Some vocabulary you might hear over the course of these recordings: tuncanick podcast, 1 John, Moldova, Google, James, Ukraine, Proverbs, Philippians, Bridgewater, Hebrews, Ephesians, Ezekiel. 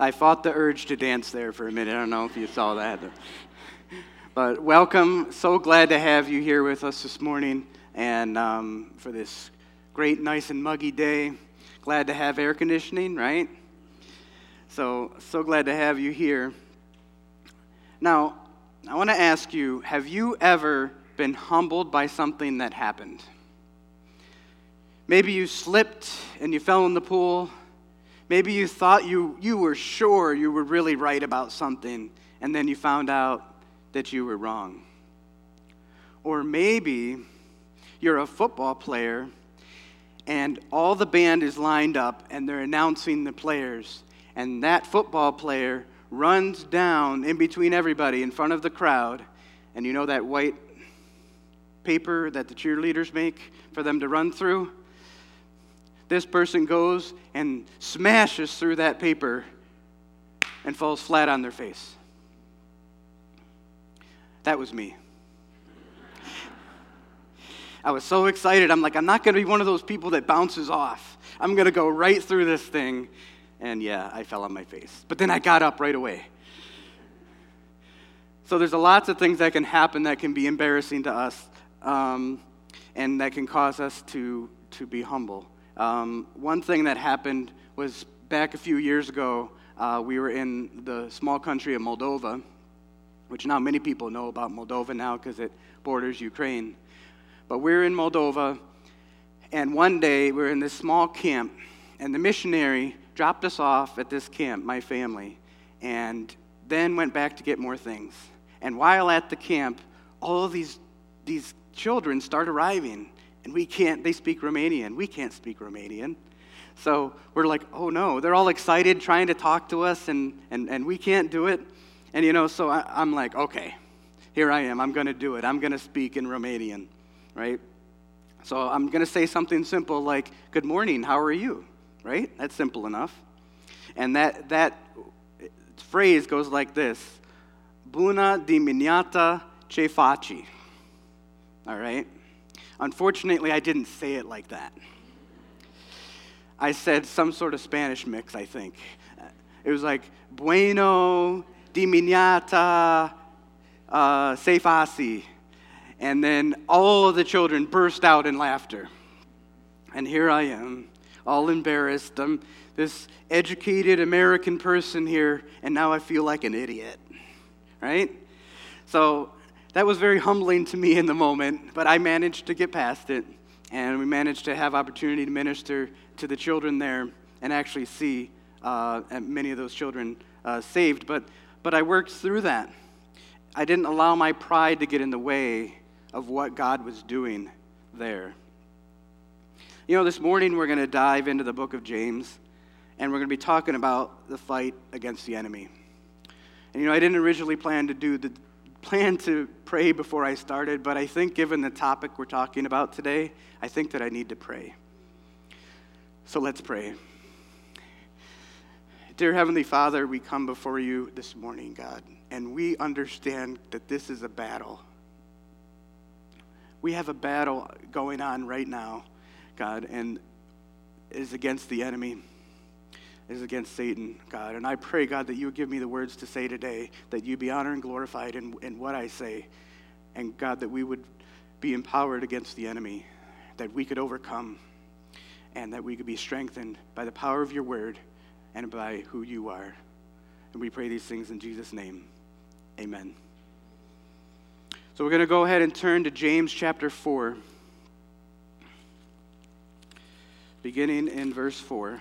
I fought the urge to dance there for a minute. I don't know if you saw that. But welcome. So glad to have you here with us this morning and for this great, nice and muggy day. Glad to have air conditioning, right? So glad to have you here. Now, I want to ask you, have you ever been humbled by something that happened? Maybe you slipped and you fell in the pool. Maybe you thought you were sure you were really right about something, and then you found out that you were wrong. Or maybe you're a football player, and all the band is lined up, and they're announcing the players, and that football player runs down in between everybody in front of the crowd, and you know that white paper that the cheerleaders make for them to run through? This person goes and smashes through that paper and falls flat on their face. That was me. I was so excited. I'm like, I'm not going to be one of those people that bounces off. I'm going to go right through this thing. And yeah, I fell on my face. But then I got up right away. So there's lots of things that can happen that can be embarrassing to us and that can cause us to be humble. One thing that happened was back a few years ago, we were in the small country of Moldova, which now many people know about Moldova now because it borders Ukraine. But we were in Moldova, and one day we were in this small camp, and the missionary dropped us off at this camp, my family, and then went back to get more things. And while at the camp, all of these children start arriving. And they speak Romanian. We can't speak Romanian. So we're like, oh no, they're all excited trying to talk to us and we can't do it. And you know, so I'm like, okay, here I am. I'm going to do it. I'm going to speak in Romanian, right? So I'm going to say something simple like, good morning, how are you, right? That's simple enough. And that phrase goes like this, Bună dimineața, ce faci? All right? Unfortunately, I didn't say it like that. I said some sort of Spanish mix, I think. It was like, bueno, dimineața, se faci. And then all of the children burst out in laughter. And here I am, all embarrassed. I'm this educated American person here, and now I feel like an idiot, right? So that was very humbling to me in the moment, but I managed to get past it, and we managed to have opportunity to minister to the children there and actually see many of those children saved. But I worked through that. I didn't allow my pride to get in the way of what God was doing there. You know, this morning we're going to dive into the book of James, and we're going to be talking about the fight against the enemy. And you know, I didn't originally plan to pray before I started, but I think given the topic we're talking about today, I think that I need to pray. So let's pray. Dear Heavenly Father, we come before you this morning, God, and we understand that this is a battle. We have a battle going on right now, God, and it is against the enemy. Is against Satan, God. And I pray, God, that you would give me the words to say today, that you be honored and glorified in what I say. And, God, that we would be empowered against the enemy, that we could overcome, and that we could be strengthened by the power of your word and by who you are. And we pray these things in Jesus' name. Amen. So we're going to go ahead and turn to James chapter 4, beginning in verse 4.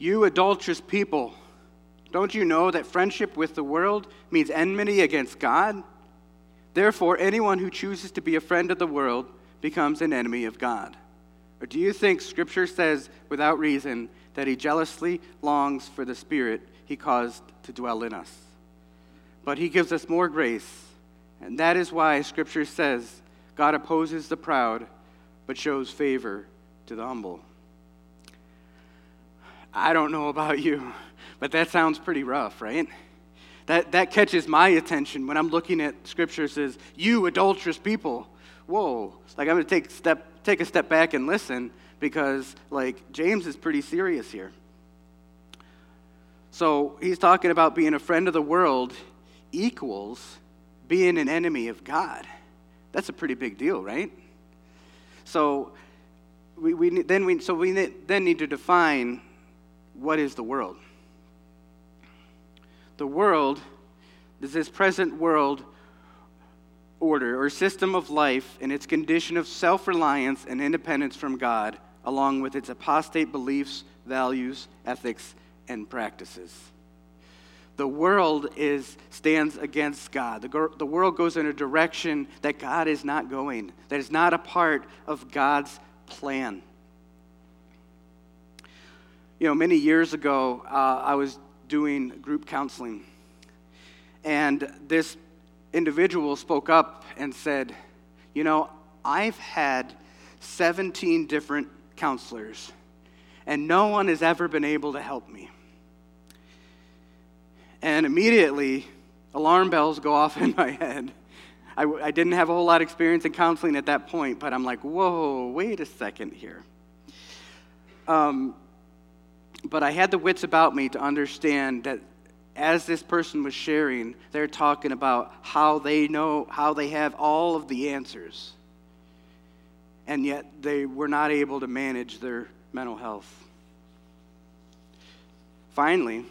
You adulterous people, don't you know that friendship with the world means enmity against God? Therefore, anyone who chooses to be a friend of the world becomes an enemy of God. Or do you think Scripture says without reason that he jealously longs for the Spirit he caused to dwell in us? But he gives us more grace, and that is why Scripture says God opposes the proud but shows favor to the humble. I don't know about you, but that sounds pretty rough, right? That catches my attention when I'm looking at Scripture. It says, you adulterous people. Whoa. Like I'm going to take a step back and listen because, like, James is pretty serious here. So he's talking about being a friend of the world equals being an enemy of God. That's a pretty big deal, right? So we then need to define what is the world. The world is this present world order or system of life and its condition of self-reliance and independence from God, along with its apostate beliefs, values, ethics, and practices. The world stands against God. The world goes in a direction that God is not going, that is not a part of God's plan. You know, many years ago, I was doing group counseling, and this individual spoke up and said, you know, I've had 17 different counselors, and no one has ever been able to help me. And immediately, alarm bells go off in my head. I didn't have a whole lot of experience in counseling at that point, but I'm like, whoa, wait a second here. But I had the wits about me to understand that as this person was sharing, they're talking about how they know, how they have all of the answers, and yet they were not able to manage their mental health. Finally,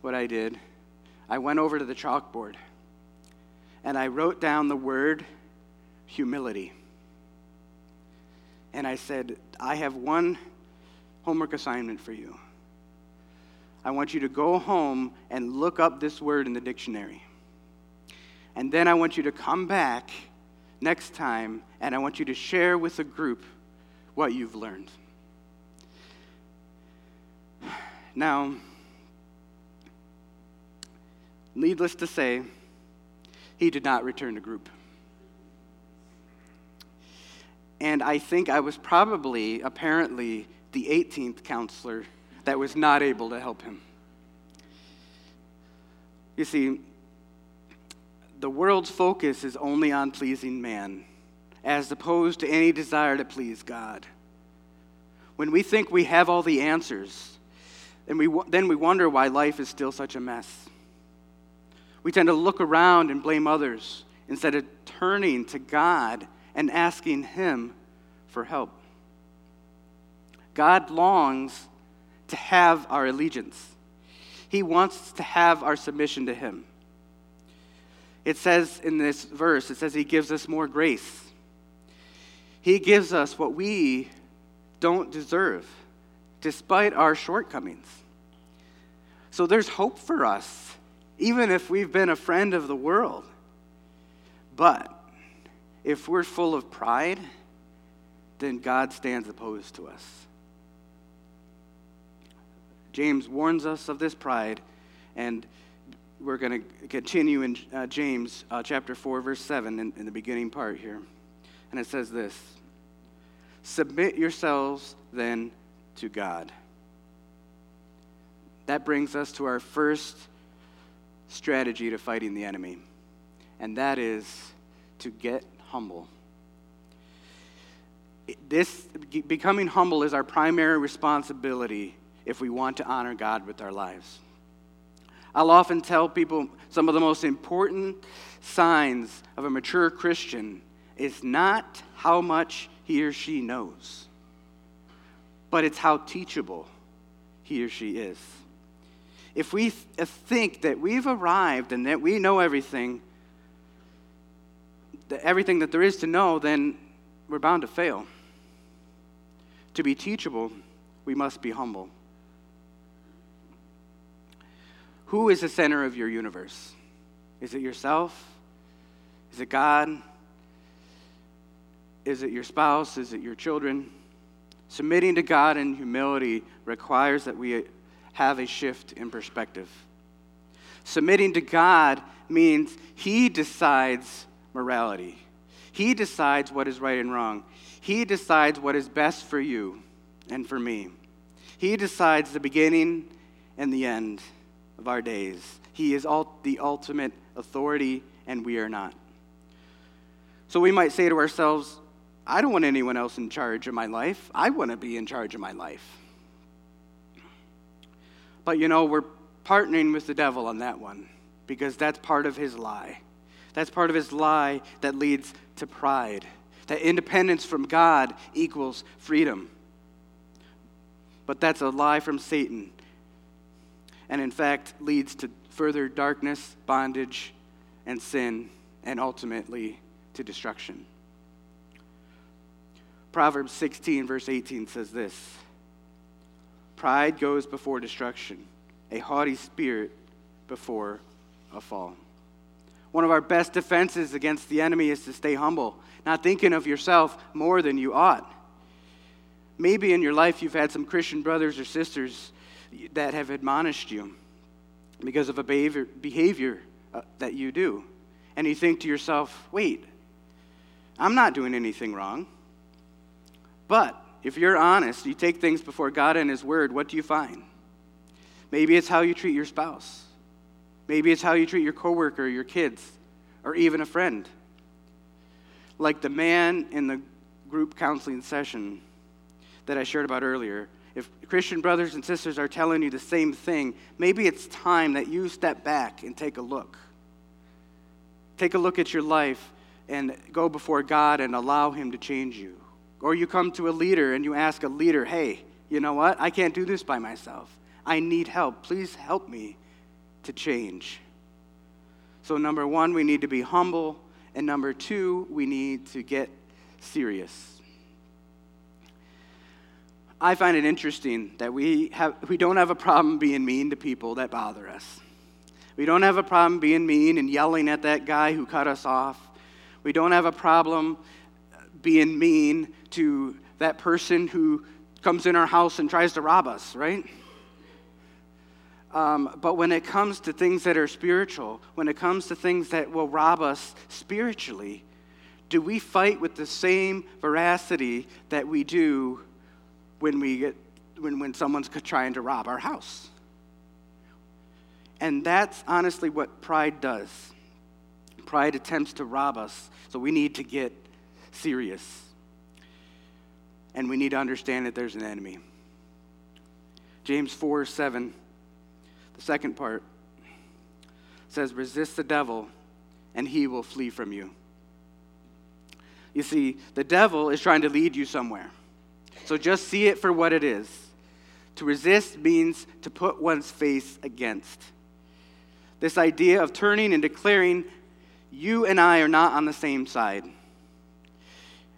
what I did, I went over to the chalkboard and I wrote down the word humility. And I said, I have one homework assignment for you. I want you to go home and look up this word in the dictionary. And then I want you to come back next time and I want you to share with the group what you've learned. Now, needless to say, he did not return to group. And I think I was probably, apparently, the 18th counselor that was not able to help him. You see, the world's focus is only on pleasing man, as opposed to any desire to please God. When we think we have all the answers, and then we wonder why life is still such a mess. We tend to look around and blame others instead of turning to God and asking Him for help. God longs to have our allegiance. He wants to have our submission to Him. It says in this verse, it says He gives us more grace. He gives us what we don't deserve, despite our shortcomings. So there's hope for us, even if we've been a friend of the world. But if we're full of pride, then God stands opposed to us. James warns us of this pride, and we're going to continue in James chapter 4, verse 7, in the beginning part here. And it says this, "Submit yourselves then to God." That brings us to our first strategy to fighting the enemy, and that is to get humble. This becoming humble is our primary responsibility if we want to honor God with our lives. I'll often tell people some of the most important signs of a mature Christian is not how much he or she knows, but it's how teachable he or she is. If we think that we've arrived and that we know everything that there is to know, then we're bound to fail. To be teachable, we must be humble. Who is the center of your universe? Is it yourself? Is it God? Is it your spouse? Is it your children? Submitting to God in humility requires that we have a shift in perspective. Submitting to God means He decides morality. He decides what is right and wrong. He decides what is best for you and for me. He decides the beginning and the end of our days. He is the ultimate authority, and we are not. So we might say to ourselves, I don't want anyone else in charge of my life. I want to be in charge of my life. But, you know, we're partnering with the devil on that one because that's part of his lie. That's part of his lie that leads to pride, that independence from God equals freedom. But that's a lie from Satan and, in fact, leads to further darkness, bondage, and sin, and ultimately to destruction. Proverbs 16, verse 18 says this, "Pride goes before destruction, a haughty spirit before a fall." One of our best defenses against the enemy is to stay humble, not thinking of yourself more than you ought. Maybe in your life you've had some Christian brothers or sisters that have admonished you because of a behavior that you do. And you think to yourself, wait, I'm not doing anything wrong. But if you're honest, you take things before God and His Word, what do you find? Maybe it's how you treat your spouse. Maybe it's how you treat your coworker, your kids, or even a friend. Like the man in the group counseling session that I shared about earlier, if Christian brothers and sisters are telling you the same thing, maybe it's time that you step back and take a look. Take a look at your life and go before God and allow Him to change you. Or you come to a leader and you ask a leader, hey, you know what? I can't do this by myself. I need help. Please help me to change. So 1, we need to be humble. And 2, we need to get serious. I find it interesting that we don't have a problem being mean to people that bother us. We don't have a problem being mean and yelling at that guy who cut us off. We don't have a problem being mean to that person who comes in our house and tries to rob us, right? But when it comes to things that are spiritual, when it comes to things that will rob us spiritually, do we fight with the same veracity that we do when someone's trying to rob our house? And that's honestly what pride does. Pride attempts to rob us, so we need to get serious. And we need to understand that there's an enemy. James 4:7, the second part, says, "Resist the devil, and he will flee from you." You see, the devil is trying to lead you somewhere. So just see it for what it is. To resist means to put one's face against. This idea of turning and declaring, you and I are not on the same side.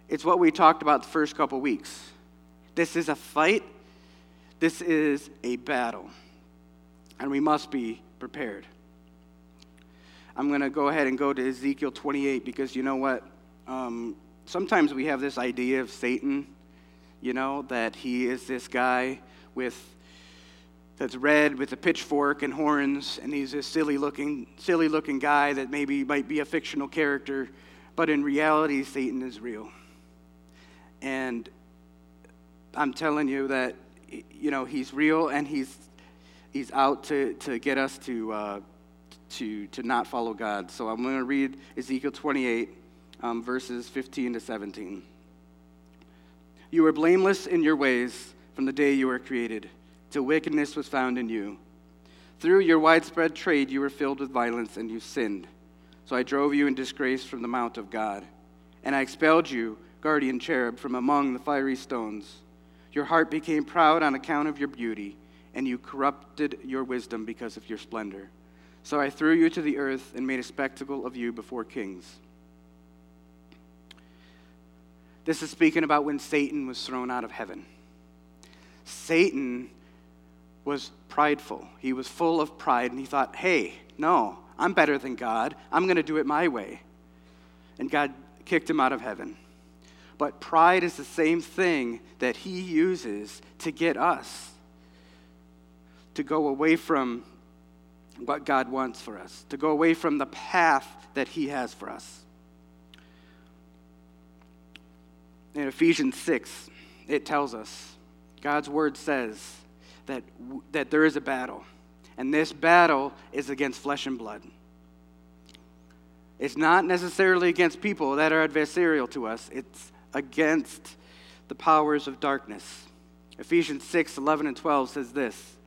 It's what we talked about the first couple weeks. This is a fight. This is a battle. And we must be prepared. I'm going to go ahead and go to Ezekiel 28 because you know what? Sometimes we have this idea of Satan, you know, that he is this guy that's red with a pitchfork and horns, and he's this silly-looking guy that maybe might be a fictional character, but in reality, Satan is real. And I'm telling you that, you know, he's real, and he's out to get us to not follow God. So I'm going to read Ezekiel 28, verses 15 to 17. "You were blameless in your ways from the day you were created, till wickedness was found in you. Through your widespread trade you were filled with violence, and you sinned. So I drove you in disgrace from the mount of God, and I expelled you, guardian cherub, from among the fiery stones. Your heart became proud on account of your beauty, and you corrupted your wisdom because of your splendor. So I threw you to the earth and made a spectacle of you before kings." This is speaking about when Satan was thrown out of heaven. Satan was prideful. He was full of pride, and he thought, hey, no, I'm better than God. I'm going to do it my way. And God kicked him out of heaven. But pride is the same thing that he uses to get us to go away from what God wants for us, to go away from the path that he has for us. In Ephesians 6, it tells us, God's word says that there is a battle, and this battle is against flesh and blood. It's not necessarily against people that are adversarial to us. It's against the powers of darkness. Ephesians 6:11-12 says this,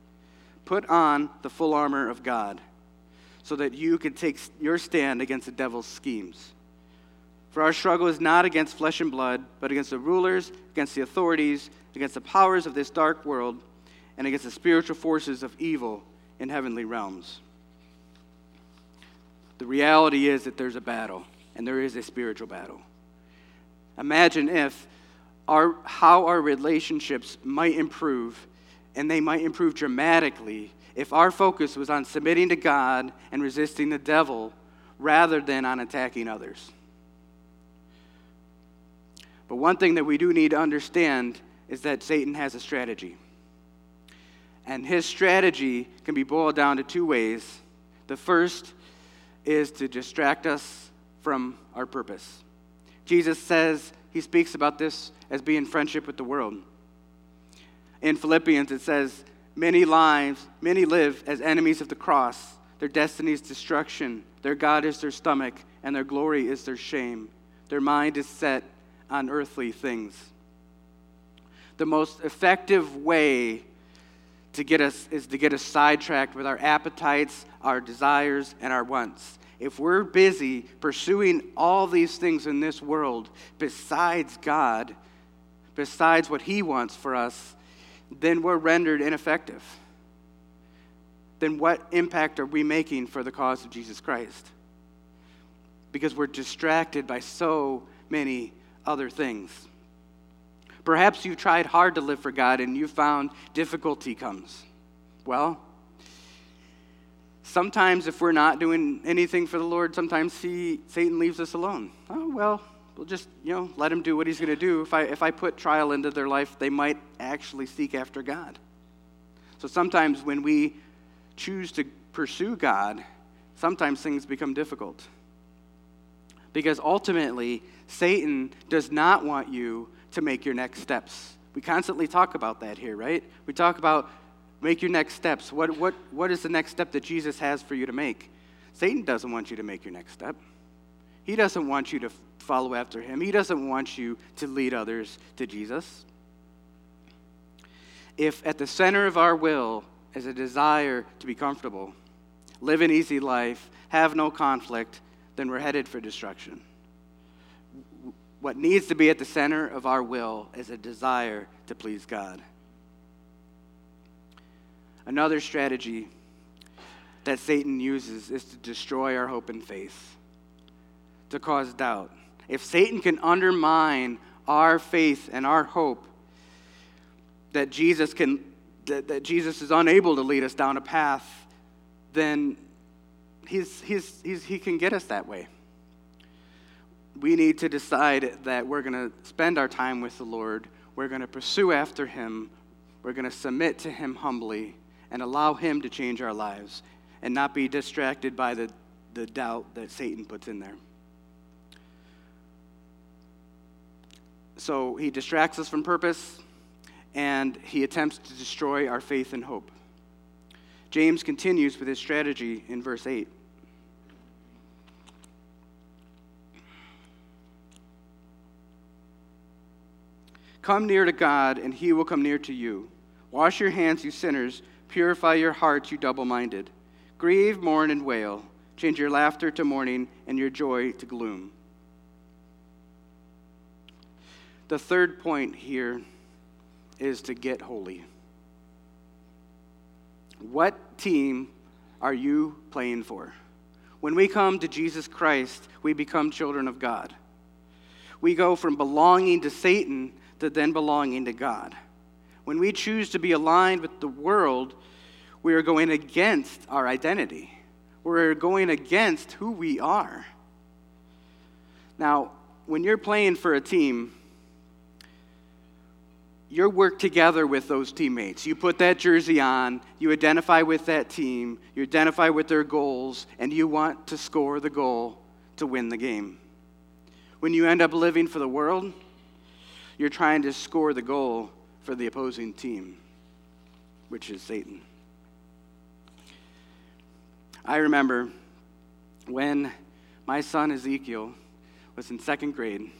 "Put on the full armor of God, so that you can take your stand against the devil's schemes. For our struggle is not against flesh and blood, but against the rulers, against the authorities, against the powers of this dark world, and against the spiritual forces of evil in heavenly realms." The reality is that there's a battle, and there is a spiritual battle. Imagine if how our relationships might improve, and they might improve dramatically, if our focus was on submitting to God and resisting the devil rather than on attacking others. But one thing that we do need to understand is that Satan has a strategy. And his strategy can be boiled down to two ways. The first is to distract us from our purpose. Jesus says, he speaks about this as being friendship with the world. In Philippians it says, many live as enemies of the cross. Their destiny is destruction. Their God is their stomach, and their glory is their shame. Their mind is set on earthly things. The most effective way to get us is to get us sidetracked with our appetites, our desires, and our wants. If we're busy pursuing all these things in this world besides God, besides what He wants for us, then we're rendered ineffective. Then what impact are we making for the cause of Jesus Christ? Because we're distracted by so many other things. Perhaps you've tried hard to live for God and you found difficulty comes. Well, sometimes if we're not doing anything for the Lord, sometimes Satan leaves us alone. Oh, well, we'll just, let him do what he's going to do. If I put trial into their life, they might actually seek after God. So sometimes when we choose to pursue God, sometimes things become difficult. Because ultimately, Satan does not want you to make your next steps. We constantly talk about that here, right? We talk about make your next steps. What is the next step that Jesus has for you to make? Satan doesn't want you to make your next step. He doesn't want you to follow after him. He doesn't want you to lead others to Jesus. If at the center of our will is a desire to be comfortable, live an easy life, have no conflict, then we're headed for destruction. What needs to be at the center of our will is a desire to please God. Another strategy that Satan uses is to destroy our hope and faith, to cause doubt. If Satan can undermine our faith and our hope that Jesus is unable to lead us down a path, then he can get us that way. We need to decide that we're going to spend our time with the Lord. We're going to pursue after Him. We're going to submit to Him humbly and allow Him to change our lives and not be distracted by the doubt that Satan puts in there. So he distracts us from purpose, and he attempts to destroy our faith and hope. James continues with his strategy in verse 8. Come near to God, and he will come near to you. Wash your hands, you sinners. Purify your hearts, you double-minded. Grieve, mourn, and wail. Change your laughter to mourning and your joy to gloom. The third point here is to get holy. What team are you playing for? When we come to Jesus Christ, we become children of God. We go from belonging to Satan to then belonging to God. When we choose to be aligned with the world, we are going against our identity. We're going against who we are. Now, when you're playing for a team, you work together with those teammates. You put that jersey on, you identify with that team, you identify with their goals, and you want to score the goal to win the game. When you end up living for the world, you're trying to score the goal for the opposing team, which is Satan. I remember when my son Ezekiel was in second grade,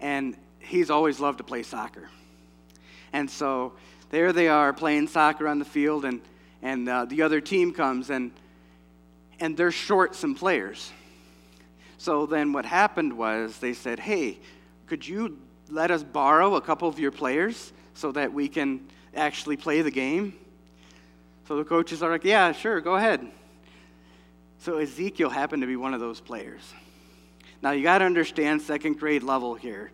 and he's always loved to play soccer. And so there they are playing soccer on the field, and the other team comes, and they're short some players. So then what happened was they said, hey, could you let us borrow a couple of your players so that we can actually play the game? So the coaches are like, yeah, sure, go ahead. So Ezekiel happened to be one of those players. Now, you got to understand second grade level here.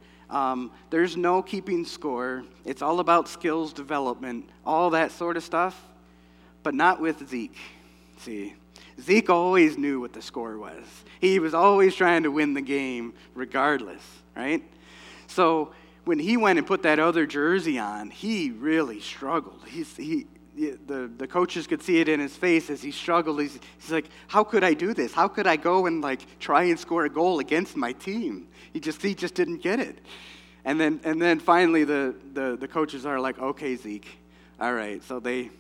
There's no keeping score. It's all about skills development, all that sort of stuff, but not with Zeke. See, Zeke always knew what the score was. He was always trying to win the game regardless, right? So when he went and put that other jersey on, he really struggled. The coaches could see it in his face as he struggled. He's like, how could I do this? How could I go and try and score a goal against my team? He just didn't get it. And then finally the coaches are like, okay, Zeke, all right. So they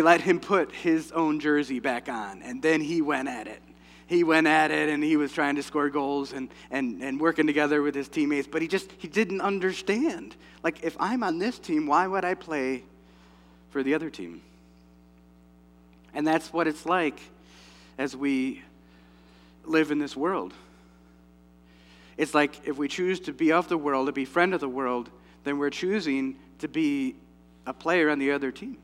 let him put his own jersey back on, and then he went at it. He went at it, and he was trying to score goals and working together with his teammates, but he didn't understand. Like, if I'm on this team, why would I play for the other team? And that's what it's like as we live in this world. It's like if we choose to be of the world, to be friend of the world, then we're choosing to be a player on the other team.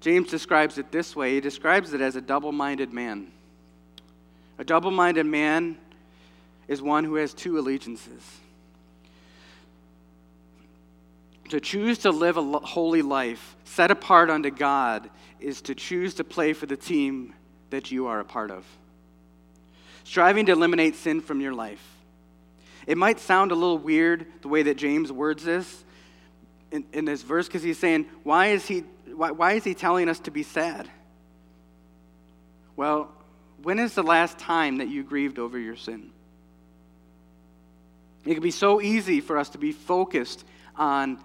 James describes it this way. He describes it as a double-minded man. A double-minded man is one who has two allegiances. To choose to live a holy life, set apart unto God, is to choose to play for the team that you are a part of. Striving to eliminate sin from your life. It might sound a little weird the way that James words this in this verse, because he's saying, why is he telling us to be sad? Well, when is the last time that you grieved over your sin? It can be so easy for us to be focused on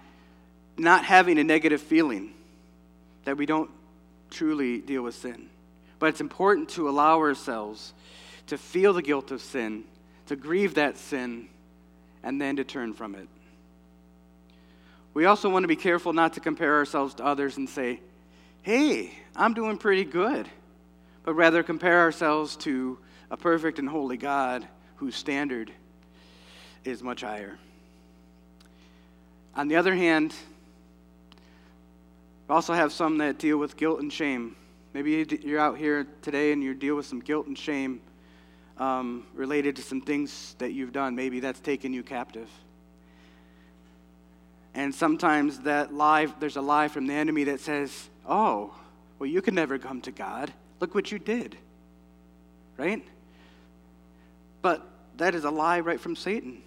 not having a negative feeling, that we don't truly deal with sin. But it's important to allow ourselves to feel the guilt of sin, to grieve that sin, and then to turn from it. We also want to be careful not to compare ourselves to others and say, hey, I'm doing pretty good, but rather compare ourselves to a perfect and holy God whose standard is much higher. On the other hand, we also have some that deal with guilt and shame. Maybe you're out here today and you deal with some guilt and shame related to some things that you've done. Maybe that's taken you captive. And sometimes there's a lie from the enemy that says, oh, well, you can never come to God. Look what you did, right? But that is a lie right from Satan,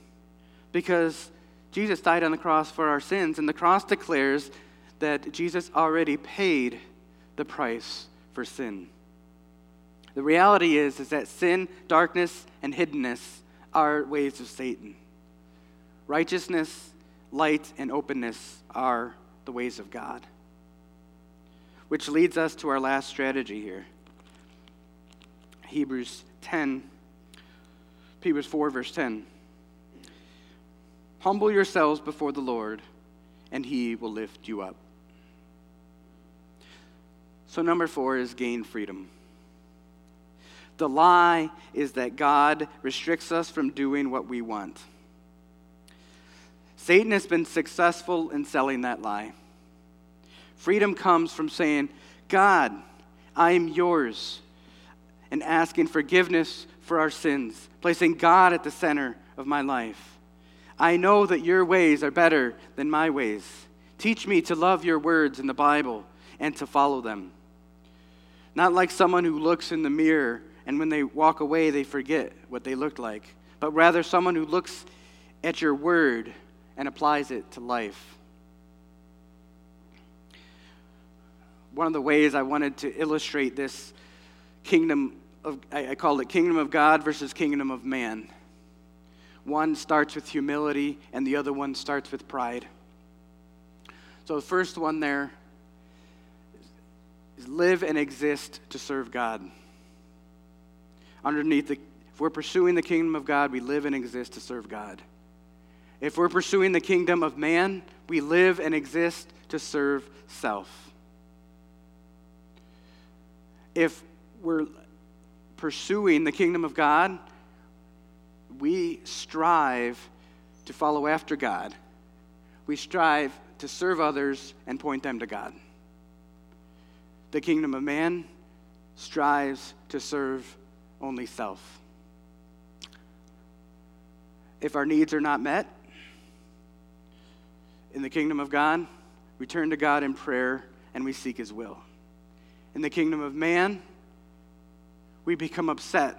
because Jesus died on the cross for our sins, and the cross declares that Jesus already paid the price for sin. The reality is that sin, darkness, and hiddenness are ways of Satan. Righteousness, light, and openness are the ways of God. Which leads us to our last strategy here. Hebrews 4, verse 10. Humble yourselves before the Lord, and he will lift you up. So number 4 is gain freedom. The lie is that God restricts us from doing what we want. Satan has been successful in selling that lie. Freedom comes from saying, God, I am yours, and asking forgiveness for our sins, placing God at the center of my life. I know that your ways are better than my ways. Teach me to love your words in the Bible and to follow them. Not like someone who looks in the mirror and when they walk away they forget what they looked like, but rather someone who looks at your word and applies it to life. One of the ways I wanted to illustrate this I called it Kingdom of God versus Kingdom of Man. One starts with humility, and the other one starts with pride. So the first one there is live and exist to serve God. Underneath the If we're pursuing the kingdom of God, we live and exist to serve God. If we're pursuing the kingdom of man, we live and exist to serve self. If we're pursuing the kingdom of God, we strive to follow after God. We strive to serve others and point them to God. The kingdom of man strives to serve only self. If our needs are not met in the kingdom of God, we turn to God in prayer and we seek his will. In the kingdom of man, we become upset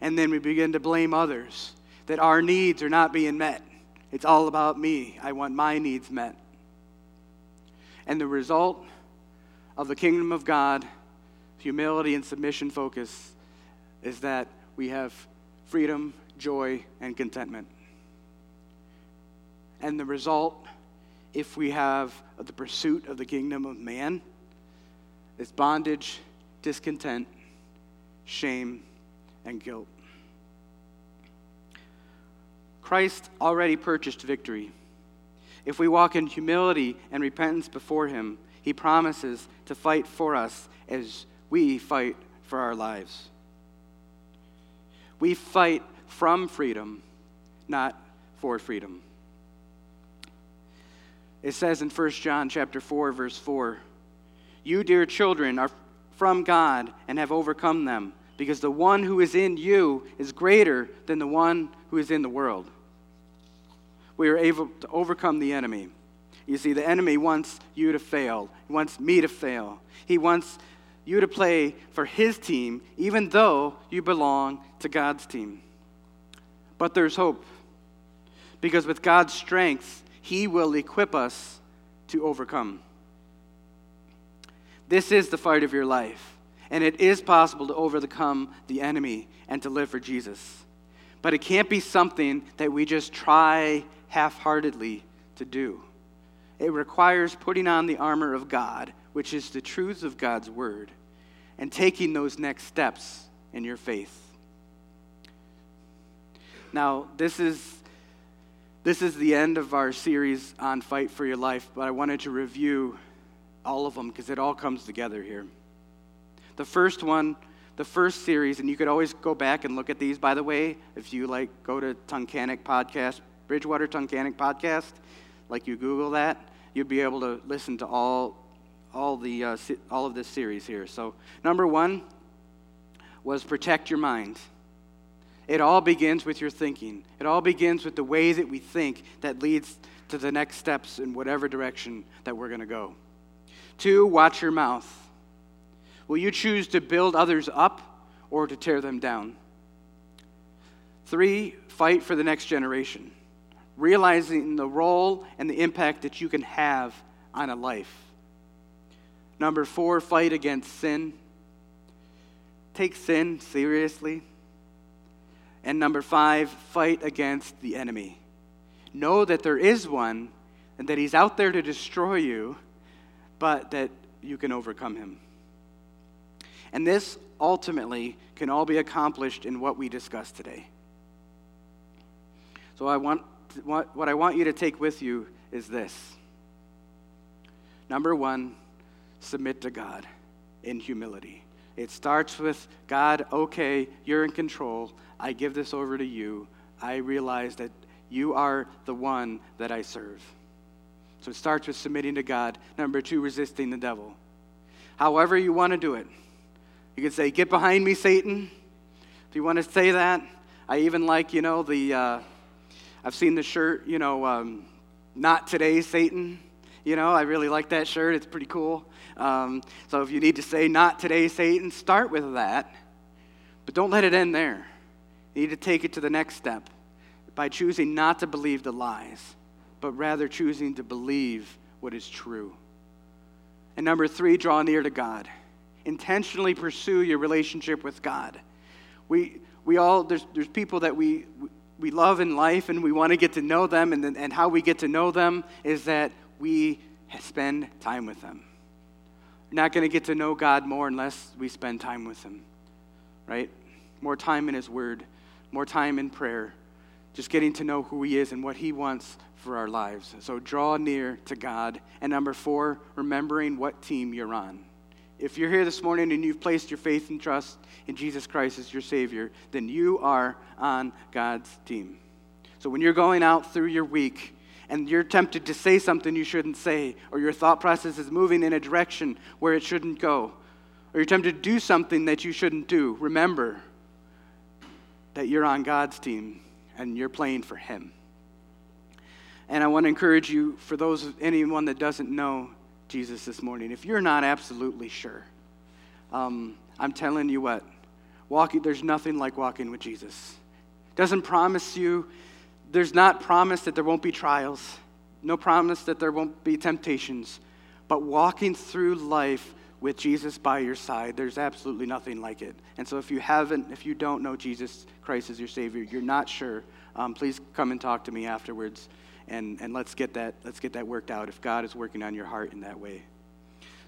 and then we begin to blame others that our needs are not being met. It's all about me. I want my needs met. And the result of the kingdom of God, humility and submission focus, is that we have freedom, joy, and contentment. And the result, if we have the pursuit of the kingdom of man, is bondage, discontent, shame, and guilt. Christ already purchased victory. If we walk in humility and repentance before him, he promises to fight for us as we fight for our lives. We fight from freedom, not for freedom. It says in 1 John chapter 4, verse 4, "You, dear children, are from God and have overcome them, because the one who is in you is greater than the one who is in the world." We are able to overcome the enemy. You see, the enemy wants you to fail. He wants me to fail. He wants you to play for his team, even though you belong to God's team. But there's hope, because with God's strength, he will equip us to overcome. This is the fight of your life, and it is possible to overcome the enemy and to live for Jesus. But it can't be something that we just try half-heartedly to do. It requires putting on the armor of God, which is the truth of God's word, and taking those next steps in your faith. Now, this is the end of our series on Fight for Your Life, but I wanted to review all of them because it all comes together here. The first one, the first series, and you could always go back and look at these, by the way, if you like, go to Tuncanick podcast, Bridgewater Tuncanick podcast, like you Google that, you'd be able to listen to all of this series here. So number one was protect your mind. It all begins with your thinking. It all begins with the way that we think that leads to the next steps in whatever direction that we're going to go. Two, watch your mouth. Will you choose to build others up or to tear them down? Three, fight for the next generation, realizing the role and the impact that you can have on a life. Number four, fight against sin. Take sin seriously. And number five, fight against the enemy. Know that there is one and that he's out there to destroy you, but that you can overcome him. And this ultimately can all be accomplished in what we discussed today. So what I want you to take with you is this. Number one, submit to God in humility. It starts with, God, okay, you're in control. I give this over to you. I realize that you are the one that I serve. So it starts with submitting to God. Number two, resisting the devil. However you want to do it. You can say, get behind me, Satan. If you want to say that. I even like, I've seen the shirt, not today, Satan. I really like that shirt. It's pretty cool. So if you need to say, not today, Satan, start with that. But don't let it end there. You need to take it to the next step by choosing not to believe the lies, but rather choosing to believe what is true. And number three, draw near to God. Intentionally pursue your relationship with God. There's people that we love in life and we want to get to know them, and how we get to know them is that we spend time with them. We're not going to get to know God more unless we spend time with him, right? More time in his word, more time in prayer, just getting to know who he is and what he wants for our lives. So draw near to God. And number 4, remembering what team you're on. If you're here this morning and you've placed your faith and trust in Jesus Christ as your Savior, then you are on God's team. So when you're going out through your week and you're tempted to say something you shouldn't say, or your thought process is moving in a direction where it shouldn't go, or you're tempted to do something that you shouldn't do, remember that you're on God's team and you're playing for Him. And I want to encourage you, for those, anyone that doesn't know Jesus this morning, if you're not absolutely sure, I'm telling you what, there's nothing like walking with Jesus. Doesn't promise you, there's not promise that there won't be trials, no promise that there won't be temptations, but walking through life with Jesus by your side, there's absolutely nothing like it. And so if you don't know Jesus Christ as your Savior, you're not sure, please come and talk to me afterwards. And let's get that worked out if God is working on your heart in that way.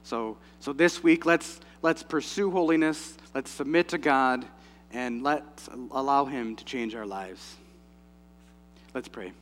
So this week, let's pursue holiness, let's submit to God, and let's allow Him to change our lives. Let's pray.